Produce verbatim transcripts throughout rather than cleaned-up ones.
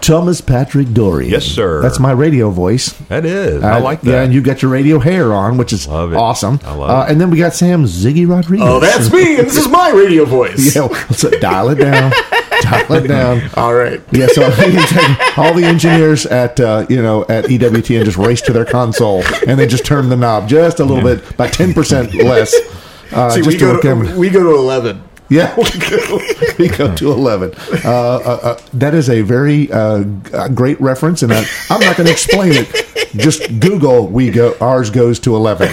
Thomas Patrick Dory. Yes, sir. That's my radio voice. That is. I uh, like that. Yeah, and you got your radio hair on, which is awesome. I love uh, it. And then we got Sam Ziggy Rodriguez. Oh, that's me, and this is my radio voice. Yeah, so dial it down. Dial it down. All right. Yeah, so all the engineers at uh, you know at E W T N just raced to their console, and they just turned the knob just a little yeah. bit, by ten percent less. Uh, See, just we, to go to, we go to eleven. Yeah, we go to eleven. Uh, uh, uh, that is a very uh, great reference, and I, I'm not going to explain it. Just Google. We go. Ours goes to eleven.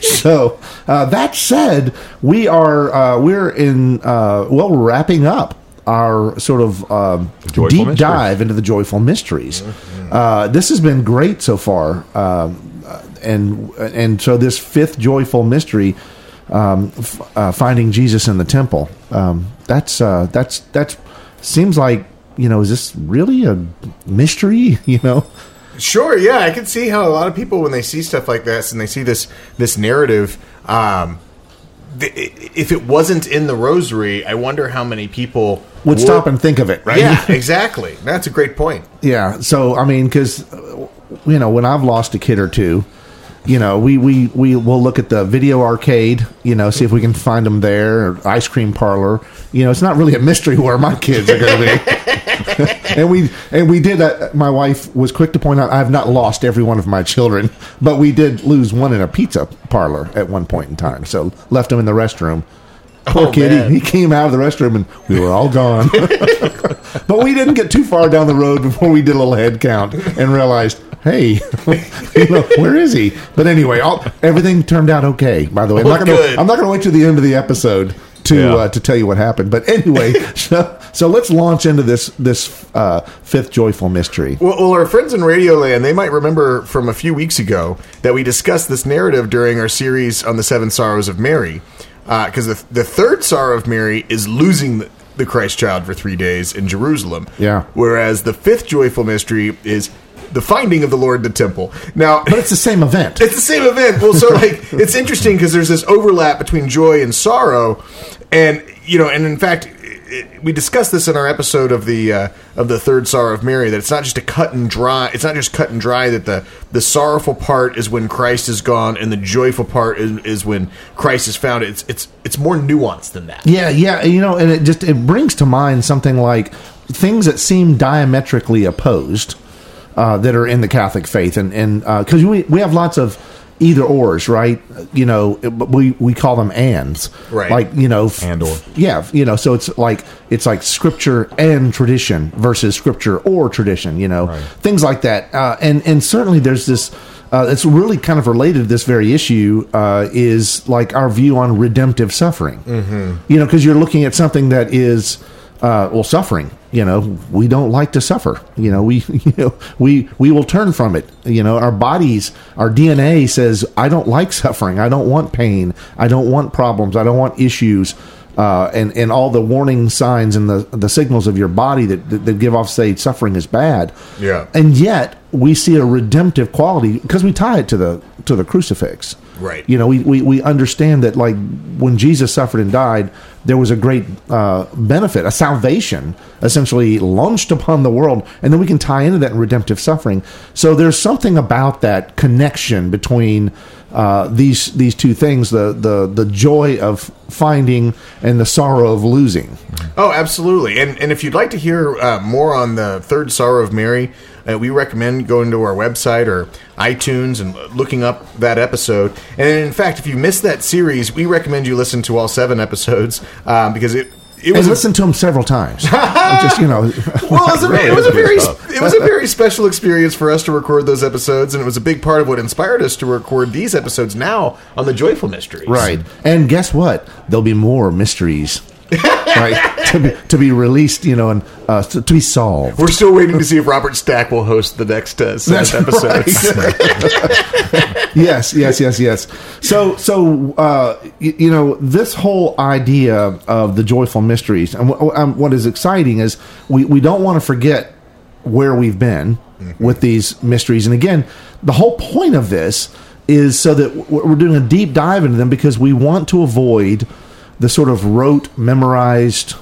So uh, that said, we are uh, we're in uh, well wrapping up our sort of um, deep mysteries. dive into the Joyful Mysteries. Mm-hmm. Uh, this has been great so far, um, and and so this fifth Joyful Mystery. Um, f- uh, finding Jesus in the temple. Um, that's uh, that's that's seems like, you know, is this really a mystery? You know, sure, yeah, I can see how a lot of people, when they see stuff like this and they see this this narrative, um, th- if it wasn't in the Rosary, I wonder how many people would, would stop and think of it. Right? Yeah, exactly. That's a great point. Yeah. So I mean, because you know, when I've lost a kid or two. You know, we, we, we will look at the video arcade, you know, see if we can find them there, or ice cream parlor. You know, it's not really a mystery where my kids are going to be. and we and we did, uh, my wife was quick to point out, I have not lost every one of my children, but we did lose one in a pizza parlor at one point in time. So left him in the restroom. Poor oh, kid, he, he came out of the restroom and we were all gone. But we didn't get too far down the road before we did a little head count and realized, hey, you know, where is he? But anyway, all, everything turned out okay, by the way. I'm not gonna, I'm not going to wait till the end of the episode to yeah. uh, to tell you what happened. But anyway, so, so let's launch into this this uh, fifth Joyful Mystery. Well, well, our friends in Radio Land, they might remember from a few weeks ago that we discussed this narrative during our series on the Seven Sorrows of Mary. Because uh, the the third sorrow of Mary is losing the, the Christ child for three days in Jerusalem. Yeah. Whereas the fifth Joyful Mystery is the finding of the Lord in the temple. Now, but it's the same event. It's the same event. Well, so like it's interesting because there's this overlap between joy and sorrow, and you know, and in fact, we discussed this in our episode of the uh, of the third sorrow of Mary, that it's not just a cut and dry. It's not just cut and dry that the, the sorrowful part is when Christ is gone, and the joyful part is, is when Christ is found. It's it's it's more nuanced than that. Yeah, yeah, you know, and it just it brings to mind something like things that seem diametrically opposed uh, that are in the Catholic faith, and and because uh, we we have lots of either ors, right? You know, we we call them ands, right? Like, you know, f- and or yeah, you know. So it's like it's like scripture and tradition versus scripture or tradition, you know, right. Things like that. Uh, and and certainly there's this. Uh, it's really kind of related to this very issue. Uh, is like our view on redemptive suffering, mm-hmm. you know, because you're looking at something that is uh, well suffering. You know, we don't like to suffer. You know, we you know, we we will turn from it. You know, our bodies, our D N A says, I don't like suffering. I don't want pain. I don't want problems. I don't want issues. Uh, and, and all the warning signs and the, the signals of your body that, that, that give off, say, suffering is bad. Yeah. And yet we see a redemptive quality because we tie it to the to the crucifix. Right. You know, we, we, we understand that, like, when Jesus suffered and died, there was a great uh, benefit, a salvation, essentially launched upon the world. And then we can tie into that in redemptive suffering. So there's something about that connection between uh, these these two things, the, the, the joy of finding and the sorrow of losing. Oh, absolutely. And, and if you'd like to hear uh, more on the third sorrow of Mary, Uh, we recommend going to our website or iTunes and looking up that episode. And in fact, if you missed that series, we recommend you listen to all seven episodes um, because it it was and listen to them several times. Just, you know, well, it was, a, it was a very it was a very special experience for us to record those episodes, and it was a big part of what inspired us to record these episodes now on the Joyful Mysteries. Right, and guess what? There'll be more mysteries. right? To be, to be released, you know, and uh, to, to be solved. We're still waiting to see if Robert Stack will host the next uh, set of episodes. Right. yes, yes, yes, yes. So, so uh, you, you know, this whole idea of the Joyful Mysteries, and w- um, what is exciting is we, we don't want to forget where we've been mm-hmm. with these mysteries. And again, the whole point of this is so that we're doing a deep dive into them because we want to avoid the sort of rote, memorized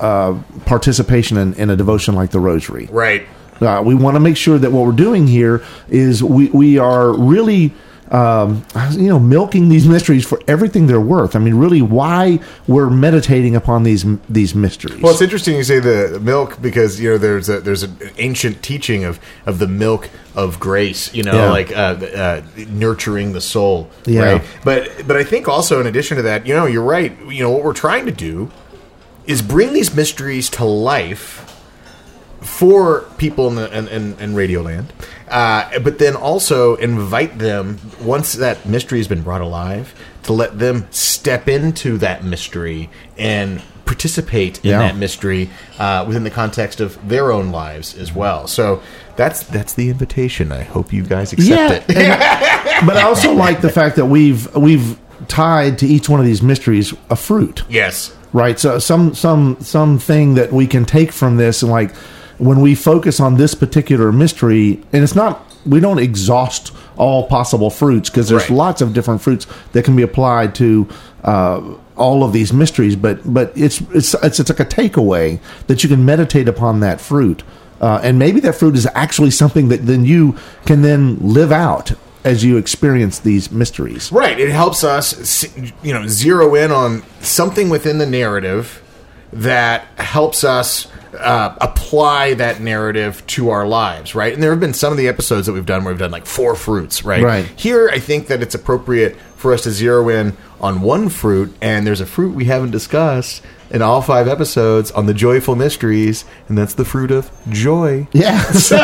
uh, participation in, in a devotion like the Rosary. Right. Uh, we want to make sure that what we're doing here is we, we are really, um, you know, milking these mysteries for everything they're worth. I mean, really, why we're meditating upon these these mysteries. Well, it's interesting you say the milk because, you know, there's a, there's an ancient teaching of, of the milk of grace, you know, yeah. like uh, uh, nurturing the soul. Yeah. Right? But but I think also in addition to that, you know, you're right. You know, what we're trying to do is bring these mysteries to life for people in, the, in, in, in Radio Land, uh, but then also invite them, once that mystery has been brought alive, to let them step into that mystery and participate in yeah. that mystery uh, within the context of their own lives as well. So that's that's the invitation. I hope you guys accept yeah. it. And, but I also like the fact that we've we've tied to each one of these mysteries a fruit. Yes. Right? So some some something that we can take from this and like, when we focus on this particular mystery, and it's not, we don't exhaust all possible fruits because there's right. lots of different fruits that can be applied to uh, all of these mysteries. But but it's it's it's, it's like a takeaway that you can meditate upon that fruit, uh, and maybe that fruit is actually something that then you can then live out as you experience these mysteries. Right. It helps us, you know, zero in on something within the narrative that helps us Uh, apply that narrative to our lives, right? And there have been some of the episodes that we've done where we've done like four fruits, right? Right. Here, I think that it's appropriate for us to zero in on one fruit, and there's a fruit we haven't discussed in all five episodes on the Joyful Mysteries, and that's the fruit of joy. Yeah. So,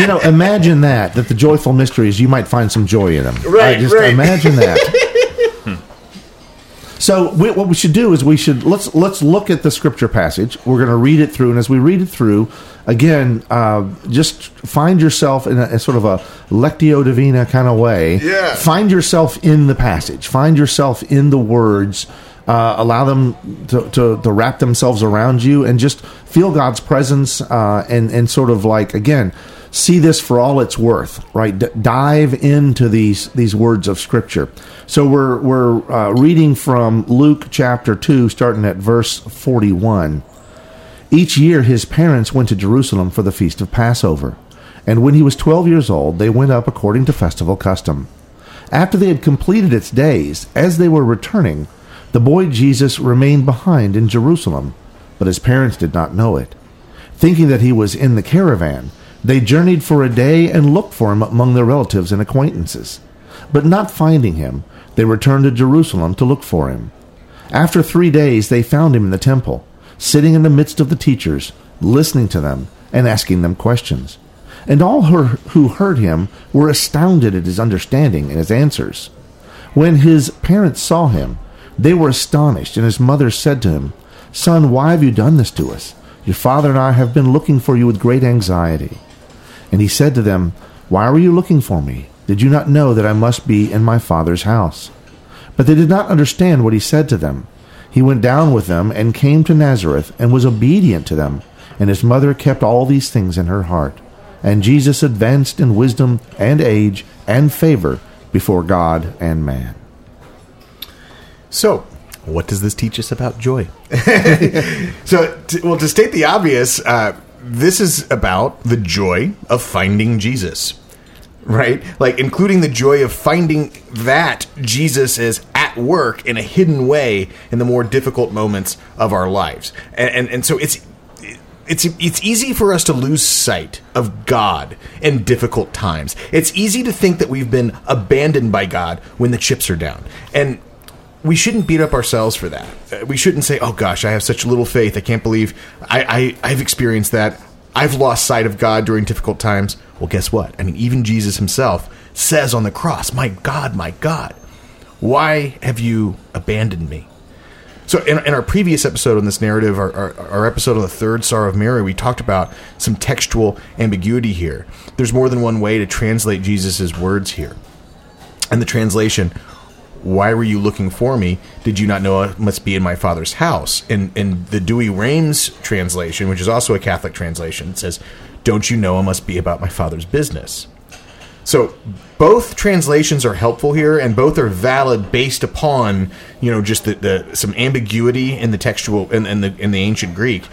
you know, imagine that, that the Joyful Mysteries, you might find some joy in them. Right, I just right. imagine that. So we, what we should do is we should let's let's look at the scripture passage. We're going to read it through, and as we read it through, again, uh, just find yourself in a, a sort of a Lectio Divina kind of way. Yeah. Find yourself in the passage. Find yourself in the words. Uh, allow them to, to, to wrap themselves around you, and just feel God's presence. Uh, and and sort of like again, see this for all it's worth, right? D- dive into these these words of Scripture. So we're we're uh, reading from Luke chapter two, starting at verse forty-one. Each year his parents went to Jerusalem for the feast of Passover, and when he was twelve years old, they went up according to festival custom. After they had completed its days, as they were returning, the boy Jesus remained behind in Jerusalem, but his parents did not know it, thinking that he was in the caravan. They journeyed for a day and looked for him among their relatives and acquaintances. But not finding him, they returned to Jerusalem to look for him. After three days, they found him in the temple, sitting in the midst of the teachers, listening to them and asking them questions. And all who heard him were astounded at his understanding and his answers. When his parents saw him, they were astonished, and his mother said to him, "Son, why have you done this to us? Your father and I have been looking for you with great anxiety." And he said to them, "Why were you looking for me? Did you not know that I must be in my Father's house?" But they did not understand what he said to them. He went down with them and came to Nazareth and was obedient to them. And his mother kept all these things in her heart. And Jesus advanced in wisdom and age and favor before God and man. So, what does this teach us about joy? so, to, well, to state the obvious, uh, this is about the joy of finding Jesus, right? Like, including the joy of finding that Jesus is at work in a hidden way in the more difficult moments of our lives. And, and, and so it's It's it's easy for us to lose sight of God in difficult times. It's easy to think that we've been abandoned by God when the chips are down. And we shouldn't beat up ourselves for that. We shouldn't say, "Oh gosh, I have such little faith. I can't believe I, I, I've experienced that. I've lost sight of God during difficult times." Well, guess what? I mean, even Jesus himself says on the cross, "My God, my God, why have you abandoned me?" So in, in our previous episode on this narrative, our, our, our episode on the third Sorrow of Mary, we talked about some textual ambiguity here. There's more than one way to translate Jesus' words here. And the translation, why were you looking for me? Did you not know I must be in my Father's house? And in the Douay-Rheims translation, which is also a Catholic translation, it says, don't you know I must be about my Father's business? So both translations are helpful here, and both are valid based upon, you know, just the, the some ambiguity in the textual in, in the in the ancient Greek.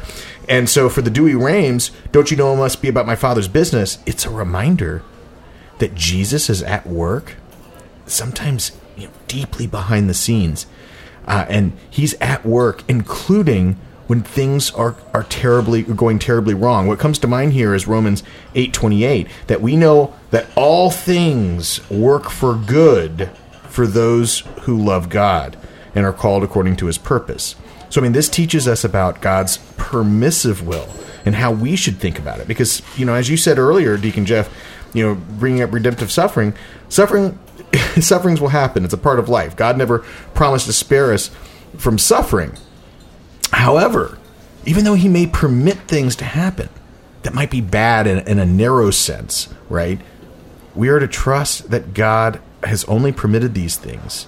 And so for the Douay-Rheims, don't you know I must be about my Father's business? It's a reminder that Jesus is at work, sometimes, you know, deeply behind the scenes, uh, and he's at work, including when things are, are terribly are going terribly wrong. What comes to mind here is Romans eight twenty-eight, that we know that all things work for good for those who love God and are called according to his purpose. So, I mean, this teaches us about God's permissive will and how we should think about it. Because, you know, as you said earlier, Deacon Jeff, you know, bringing up redemptive suffering, suffering sufferings will happen. It's a part of life. God never promised to spare us from suffering. However, even though he may permit things to happen that might be bad in, in a narrow sense, right, we are to trust that God has only permitted these things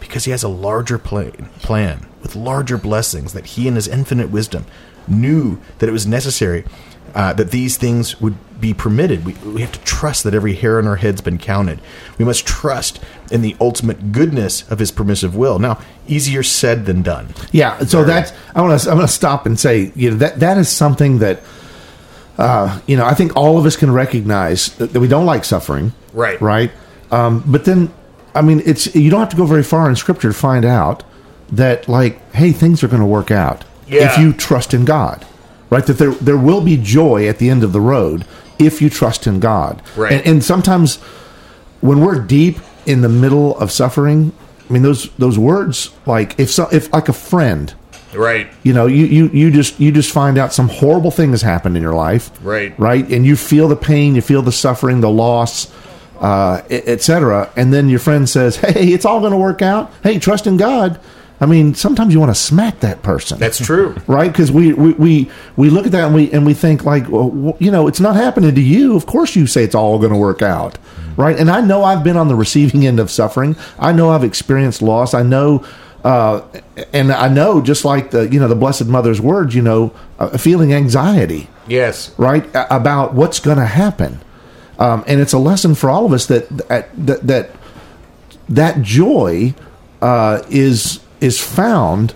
because he has a larger plan, plan with larger blessings, that he in his infinite wisdom knew that it was necessary, uh, that these things would be permitted. We, we have to trust that every hair on our head's been counted. We must trust in the ultimate goodness of his permissive will. Now, easier said than done. Yeah. So there. that's I want to I'm going to stop and say, you know, that that is something that uh, you know, I think all of us can recognize that, that we don't like suffering. Right. Right. Um, but then, I mean, it's you don't have to go very far in Scripture to find out that, like, hey, things are going to work out yeah. if you trust in God. Right, that there there will be joy at the end of the road if you trust in God. Right. And, and sometimes when we're deep in the middle of suffering, I mean, those those words, like if so, if like a friend, right? You know, you, you, you just you just find out some horrible thing has happened in your life, right? Right, and you feel the pain, you feel the suffering, the loss, uh, et cetera. And then your friend says, "Hey, it's all going to work out. Hey, trust in God." I mean, sometimes you want to smack that person. That's true, right? Because we, we, we, we look at that and we and we think like, well, you know, it's not happening to you. Of course, you say it's all going to work out, mm-hmm. right? And I know I've been on the receiving end of suffering. I know I've experienced loss. I know, uh, and I know, just like the you know the Blessed Mother's words, you know, uh, feeling anxiety. Yes, right, a- about what's going to happen, um, and it's a lesson for all of us that that that that joy uh, is. is found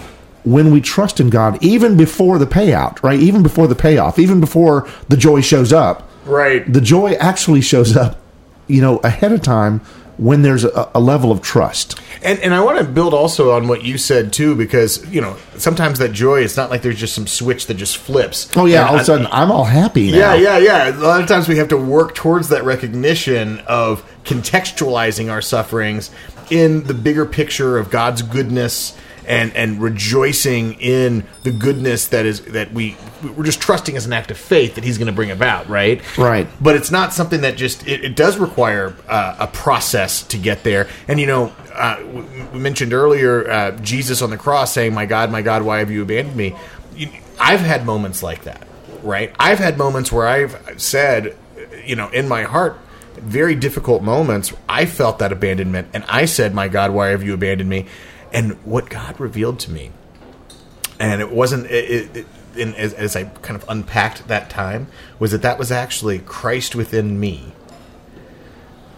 when we trust in God, even before the payout, right? Even before the payoff, even before the joy shows up. Right. The joy actually shows up, you know, ahead of time when there's a, a level of trust. And and I want to build also on what you said, too, because, you know, sometimes that joy, it's not like there's just some switch that just flips. Oh, yeah, and all of a sudden, I'm all happy now. Yeah, yeah, yeah. A lot of times we have to work towards that recognition of contextualizing our sufferings in the bigger picture of God's goodness, and, and rejoicing in the goodness that is that we we're just trusting as an act of faith that He's going to bring about, right? Right. But it's not something that just it, it does require uh, a process to get there. And you know, uh, we mentioned earlier uh, Jesus on the cross saying, "My God, my God, why have you abandoned me?" I've had moments like that, right? I've had moments where I've said, you know, in my heart, very difficult moments, I felt that abandonment, and I said, "My God, why have you abandoned me?" And what God revealed to me, and it wasn't, it, it, it, as, as I kind of unpacked that time, was that that was actually Christ within me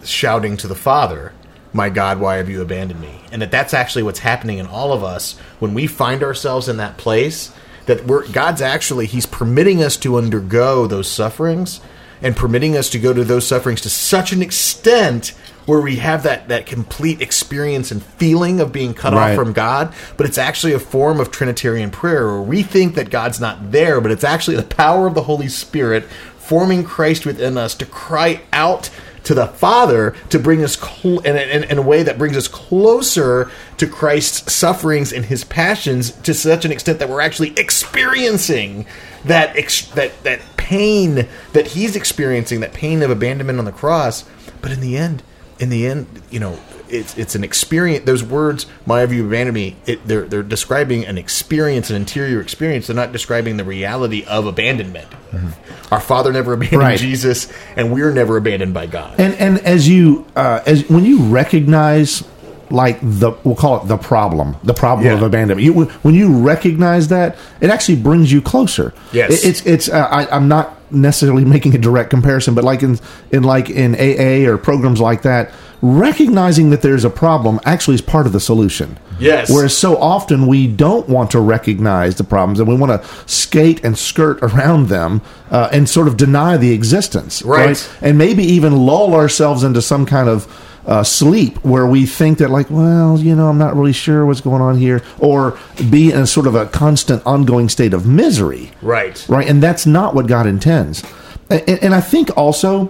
shouting to the Father, "My God, why have you abandoned me?" And that that's actually what's happening in all of us when we find ourselves in that place, that we're, God's actually, He's permitting us to undergo those sufferings, and permitting us to go to those sufferings to such an extent where we have that, that complete experience and feeling of being cut right. off from God. But it's actually a form of Trinitarian prayer where we think that God's not there, but it's actually the power of the Holy Spirit forming Christ within us to cry out to the Father to bring us cl- in, in, in a way that brings us closer to Christ's sufferings and His passions to such an extent that we're actually experiencing that ex- that that pain that He's experiencing, that pain of abandonment on the cross. But in the end, in the end, you know, it's it's an experience. Those words, "my view of enemy," it, they're they're describing an experience, an interior experience. They're not describing the reality of abandonment. Mm-hmm. Our Father never abandoned right. Jesus, and we're never abandoned by God. And and as you uh, as when you recognize, like the we'll call it the problem, the problem yeah. of abandonment. You, when you recognize that, it actually brings you closer. Yes, it, it's it's. Uh, I, I'm not necessarily making a direct comparison, but like in in like in A A or programs like that. Recognizing that there's a problem actually is part of the solution. Yes. Whereas so often we don't want to recognize the problems and we want to skate and skirt around them uh, and sort of deny the existence. Right. right. And maybe even lull ourselves into some kind of uh, sleep where we think that like, well, you know, I'm not really sure what's going on here, or be in a sort of a constant ongoing state of misery. Right. Right. And that's not what God intends. And, and I think also,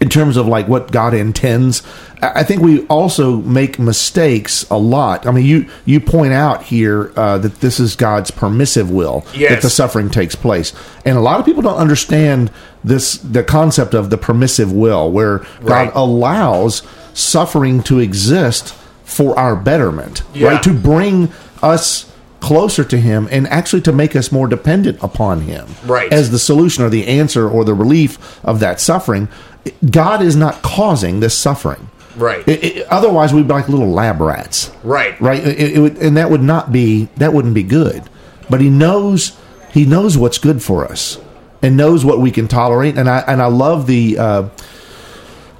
in terms of like what God intends, I think we also make mistakes a lot. I mean, you, you point out here uh, that this is God's permissive will, yes. that the suffering takes place. And a lot of people don't understand this the concept of the permissive will, where right. God allows suffering to exist for our betterment, yeah. right? To bring us closer to Him and actually to make us more dependent upon Him right. as the solution or the answer or the relief of that suffering. God is not causing this suffering. Right. It, it, otherwise, we'd be like little lab rats. Right. Right. It, it would, and that would not be, that wouldn't be good. But He knows, He knows what's good for us, and knows what we can tolerate. And I and I love the, uh,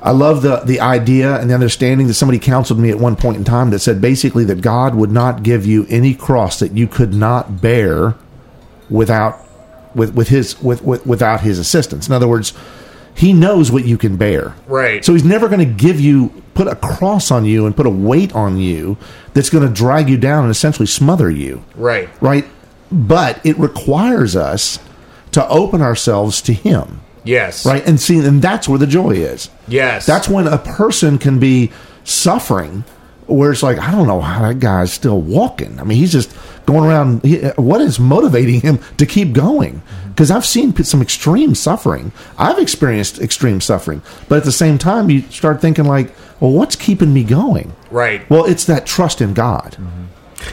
I love the the idea and the understanding that somebody counseled me at one point in time that said basically that God would not give you any cross that you could not bear without with with His with, with without His assistance. In other words, He knows what you can bear. Right. So He's never going to give you, put a cross on you and put a weight on you that's going to drag you down and essentially smother you. Right. Right. But it requires us to open ourselves to Him. Yes. Right. And see, and that's where the joy is. Yes. That's when a person can be suffering where it's like, I don't know how that guy's still walking. I mean, he's just going around. He, what is motivating him to keep going? Because I've seen some extreme suffering. I've experienced extreme suffering. But at the same time, you start thinking like, well, what's keeping me going? Right. Well, it's that trust in God. Mm-hmm.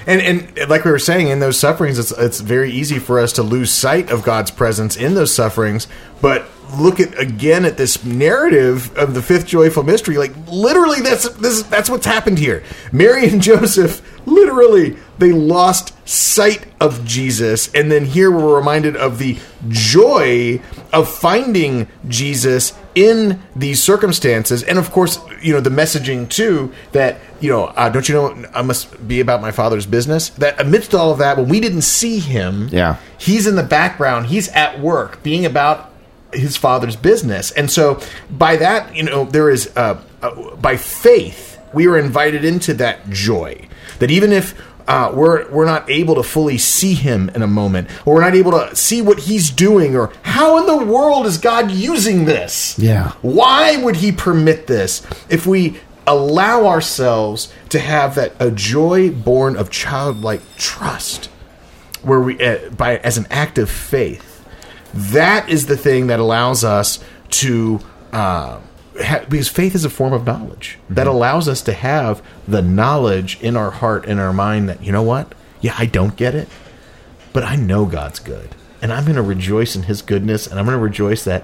And and like we were saying, in those sufferings, it's it's very easy for us to lose sight of God's presence in those sufferings. But look at again at this narrative of the fifth joyful mystery. Like literally, that's this that's what's happened here. Mary and Joseph, literally, they lost sight of Jesus, and then here we're reminded of the joy of finding Jesus in these circumstances. And of course, you know, the messaging too that, you know, uh, don't you know I must be about my Father's business? That amidst all of that, when we didn't see Him, yeah. He's in the background, He's at work being about His Father's business. And so by that, you know, there is uh, uh, by faith we are invited into that joy, that even if Uh, we're we're not able to fully see Him in a moment, or we're not able to see what He's doing, or how in the world is God using this? Yeah. Why would He permit this? If we allow ourselves to have that a joy born of childlike trust, where we uh, by as an act of faith, that is the thing that allows us to. Uh, Because faith is a form of knowledge that allows us to have the knowledge in our heart and our mind that, you know what? Yeah, I don't get it, but I know God's good, and I'm going to rejoice in His goodness, and I'm going to rejoice that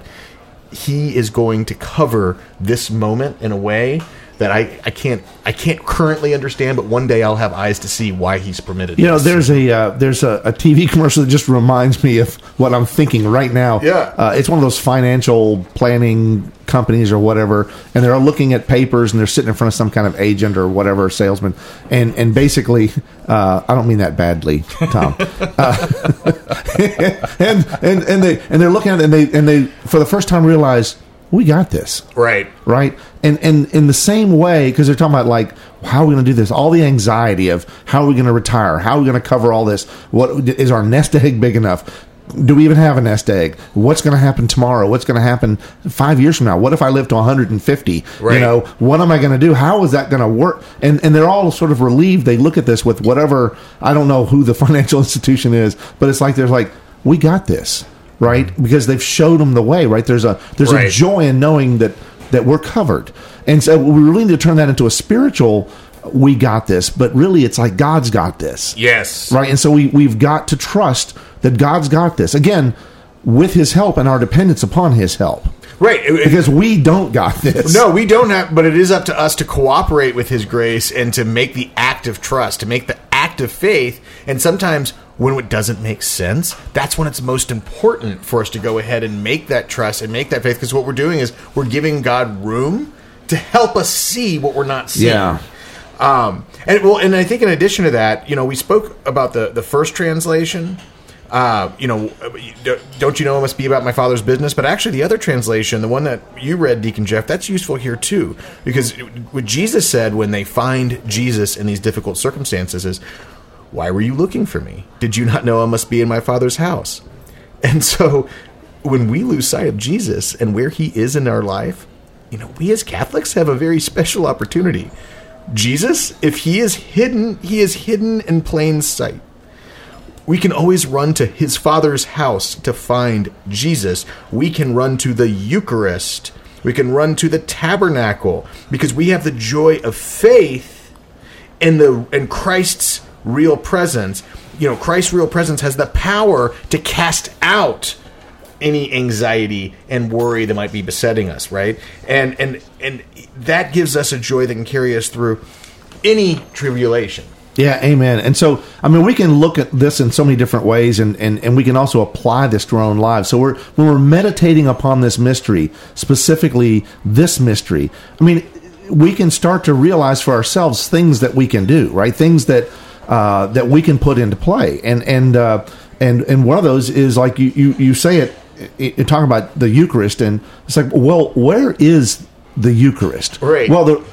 He is going to cover this moment in a way that I, I can't I can't currently understand, but one day I'll have eyes to see why He's permitted. You know, this. there's a uh, there's a, a T V commercial that just reminds me of what I'm thinking right now. Yeah, uh, it's one of those financial planning companies or whatever, and they're looking at papers and they're sitting in front of some kind of agent or whatever salesman, and and basically, uh, I don't mean that badly, Tom. uh, and and and they and they're looking at it and they and they for the first time realize, we got this. Right. Right. And and in the same way, because they're talking about like, how are we going to do this? All the anxiety of how are we going to retire? How are we going to cover all this? What is our nest egg big enough? Do we even have a nest egg? What's going to happen tomorrow? What's going to happen five years from now? What if I live to one hundred fifty? Right. You know, what am I going to do? How is that going to work? And and they're all sort of relieved. They look at this with whatever, I don't know who the financial institution is, but it's like, they're like, we got this. Right? Because they've showed them the way, right? There's a there's right. a joy in knowing that that we're covered. And so we really need to turn that into a spiritual, we got this, but really it's like God's got this. Yes. Right? And so we, we've got to trust that God's got this. Again, with his help and our dependence upon his help. Right. Because we don't got this. No, we don't have, but it is up to us to cooperate with his grace and to make the act of trust, to make the act of faith. And sometimes when it doesn't make sense, that's when it's most important for us to go ahead and make that trust and make that faith. Because what we're doing is we're giving God room to help us see what we're not seeing. Yeah. Um, and well, and I think in addition to that, you know, we spoke about the, the first translation. Uh, you know, don't you know I must be about my Father's business? But actually, the other translation, the one that you read, Deacon Jeff, that's useful here too, because what Jesus said when they find Jesus in these difficult circumstances is, "Why were you looking for me? Did you not know I must be in my Father's house?" And so, when we lose sight of Jesus and where He is in our life, you know, we as Catholics have a very special opportunity. Jesus, if He is hidden, He is hidden in plain sight. We can always run to his Father's house to find Jesus. We can run to the Eucharist. We can run to the tabernacle because we have the joy of faith in the in Christ's real presence. You know, Christ's real presence has the power to cast out any anxiety and worry that might be besetting us, right? And and and that gives us a joy that can carry us through any tribulation. Yeah, amen. And so, I mean, we can look at this in so many different ways, and, and, and we can also apply this to our own lives. So we're when we're meditating upon this mystery, specifically this mystery, I mean, we can start to realize for ourselves things that we can do, right? Things that uh, that we can put into play. And and uh, and and one of those is, like you, you, you say it, you talk about the Eucharist, and it's like, well, where is the Eucharist? Right. Well, the...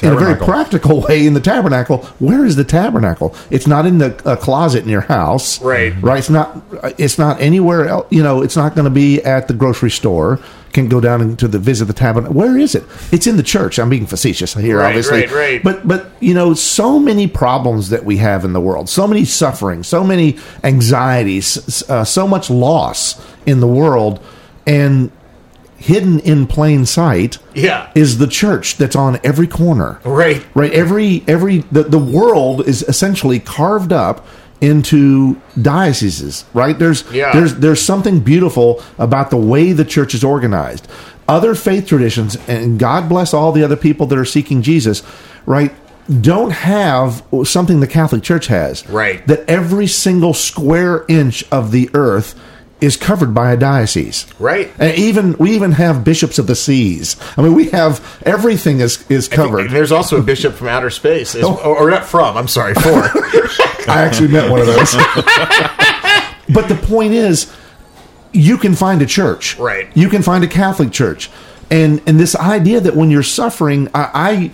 in a very practical way, in the tabernacle. Where is the tabernacle? It's not in the a closet in your house, right? Right. It's not. It's not anywhere else. You know, it's not going to be at the grocery store. Can go down into the visit the tabernacle. Where is it? It's in the church. I'm being facetious here, right, obviously. Right, right. But but you know, so many problems that we have in the world, so many suffering, so many anxieties, uh, so much loss in the world, and hidden in plain sight, yeah, is the church that's on every corner. Right. Right. Every every the, the world is essentially carved up into dioceses, right? There's yeah. there's there's something beautiful about the way the church is organized. Other faith traditions, and God bless all the other people that are seeking Jesus, right, don't have something the Catholic Church has. Right. That every single square inch of the earth is covered by a diocese, right? And even we even have bishops of the seas. I mean, we have everything is is covered. There's also a bishop from outer space, is, oh. or, or not from. I'm sorry, for. I actually met one of those. But the point is, you can find a church, right? You can find a Catholic church, and and this idea that when you're suffering, I, I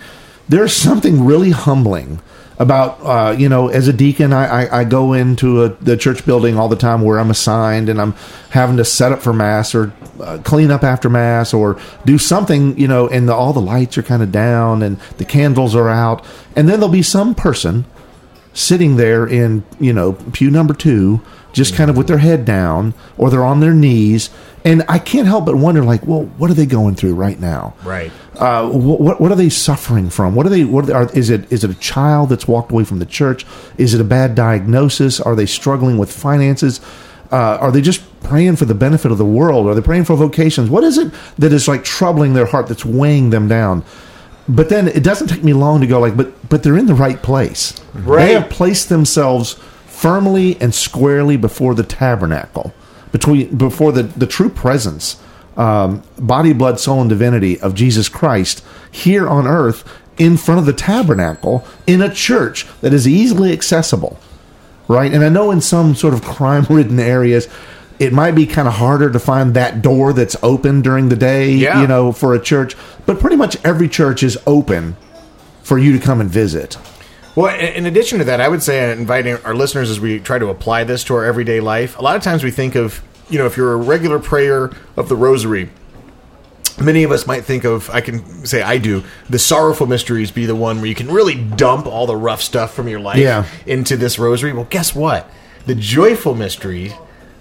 there's something really humbling about, uh, you know, as a deacon, I, I, I go into a, the church building all the time where I'm assigned, and I'm having to set up for Mass or uh, clean up after Mass or do something, you know, and the, all the lights are kind of down and the candles are out. And then there'll be some person sitting there in, you know, pew number two, just kind of with their head down, or they're on their knees. And I can't help but wonder, like, well, what are they going through right now? Right. Uh, what what are they suffering from? What are they? What are, is it? Is it a child that's walked away from the church? Is it a bad diagnosis? Are they struggling with finances? Uh, are they just praying for the benefit of the world? Are they praying for vocations? What is it that is like troubling their heart, that's weighing them down? But then it doesn't take me long to go, like, but but they're in the right place. Right. They have placed themselves firmly and squarely before the tabernacle, between before the, the true presence, um, body, blood, soul, and divinity of Jesus Christ here on earth, in front of the tabernacle, in a church that is easily accessible, right? And I know in some sort of crime-ridden areas, it might be kind of harder to find that door that's open during the day, yeah. you know, for a church. But pretty much every church is open for you to come and visit. Well, in addition to that, I would say inviting our listeners, as we try to apply this to our everyday life, a lot of times we think of, you know, if you're a regular prayer of the rosary, many of us might think of, I can say I do, the Sorrowful Mysteries be the one where you can really dump all the rough stuff from your life yeah. into this rosary. Well, guess what? The Joyful Mystery,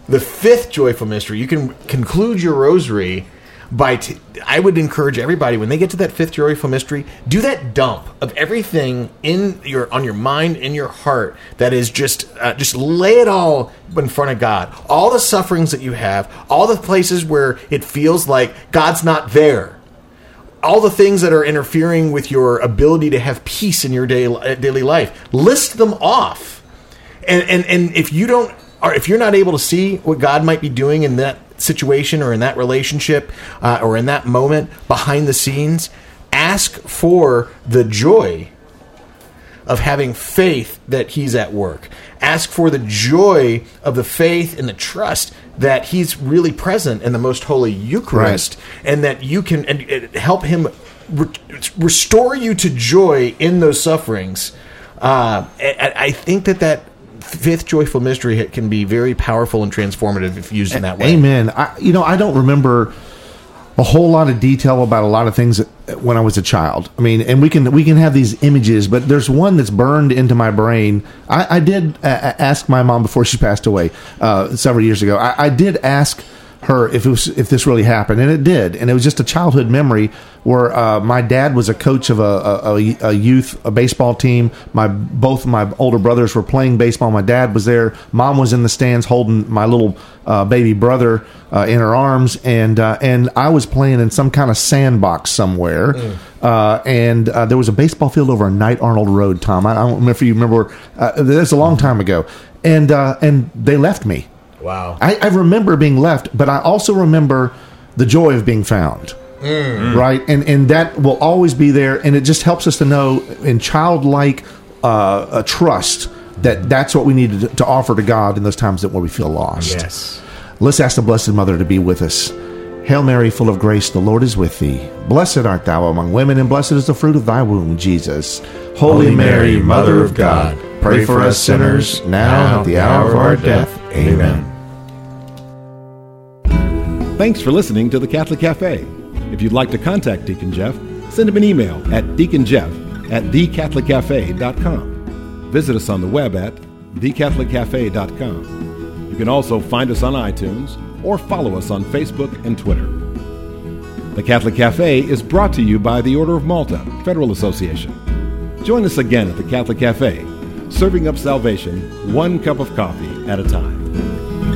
the fifth Joyful Mystery, you can conclude your rosary by t- I would encourage everybody, when they get to that fifth joyful mystery, do that dump of everything in your on your mind, in your heart, that is just uh, just lay it all in front of God. All the sufferings that you have, all the places where it feels like God's not there, all the things that are interfering with your ability to have peace in your day, daily life, list them off. And, and and if you don't, or if you're not able to see what God might be doing in that situation or in that relationship uh, or in that moment behind the scenes, ask for the joy of having faith that He's at work. Ask for the joy of the faith and the trust that He's really present in the Most Holy Eucharist, right, and that you can and, and help Him re- restore you to joy in those sufferings. Uh, I, I think that that fifth joyful mystery can be very powerful and transformative if used in that way. Amen. I, you know, I don't remember a whole lot of detail about a lot of things when I was a child. I mean, and we can we can have these images, but there's one that's burned into my brain. I, I did uh, ask my mom before she passed away uh, several years ago. I, I did ask her if it was if this really happened, and it did. And it was just a childhood memory where uh, my dad was a coach of a, a, a youth a baseball team. My both my older brothers were playing baseball. My dad was there. Mom was in the stands holding my little Uh, baby brother uh, in her arms, and uh, and I was playing in some kind of sandbox somewhere, mm. uh, and uh, there was a baseball field over on Knight Arnold Road. Tom, I, I don't remember if you remember. Uh, that's a long time ago, and uh, and they left me. Wow, I, I remember being left, but I also remember the joy of being found. Mm. Right, and and that will always be there, and it just helps us to know in childlike uh, a trust that that's what we need to, to offer to God in those times that when we feel lost. Yes. Let's ask the Blessed Mother to be with us. Hail Mary, full of grace, the Lord is with thee. Blessed art thou among women, and blessed is the fruit of thy womb, Jesus. Holy, Holy Mary, Mother of God, pray for us sinners, now and at the hour of our death. Amen. Thanks for listening to The Catholic Cafe. If you'd like to contact Deacon Jeff, send him an email at deacon jeff at the catholic cafe dot com. Visit us on the web at the catholic cafe dot com. You can also find us on iTunes or follow us on Facebook and Twitter. The Catholic Cafe is brought to you by the Order of Malta Federal Association. Join us again at the Catholic Cafe, serving up salvation one cup of coffee at a time.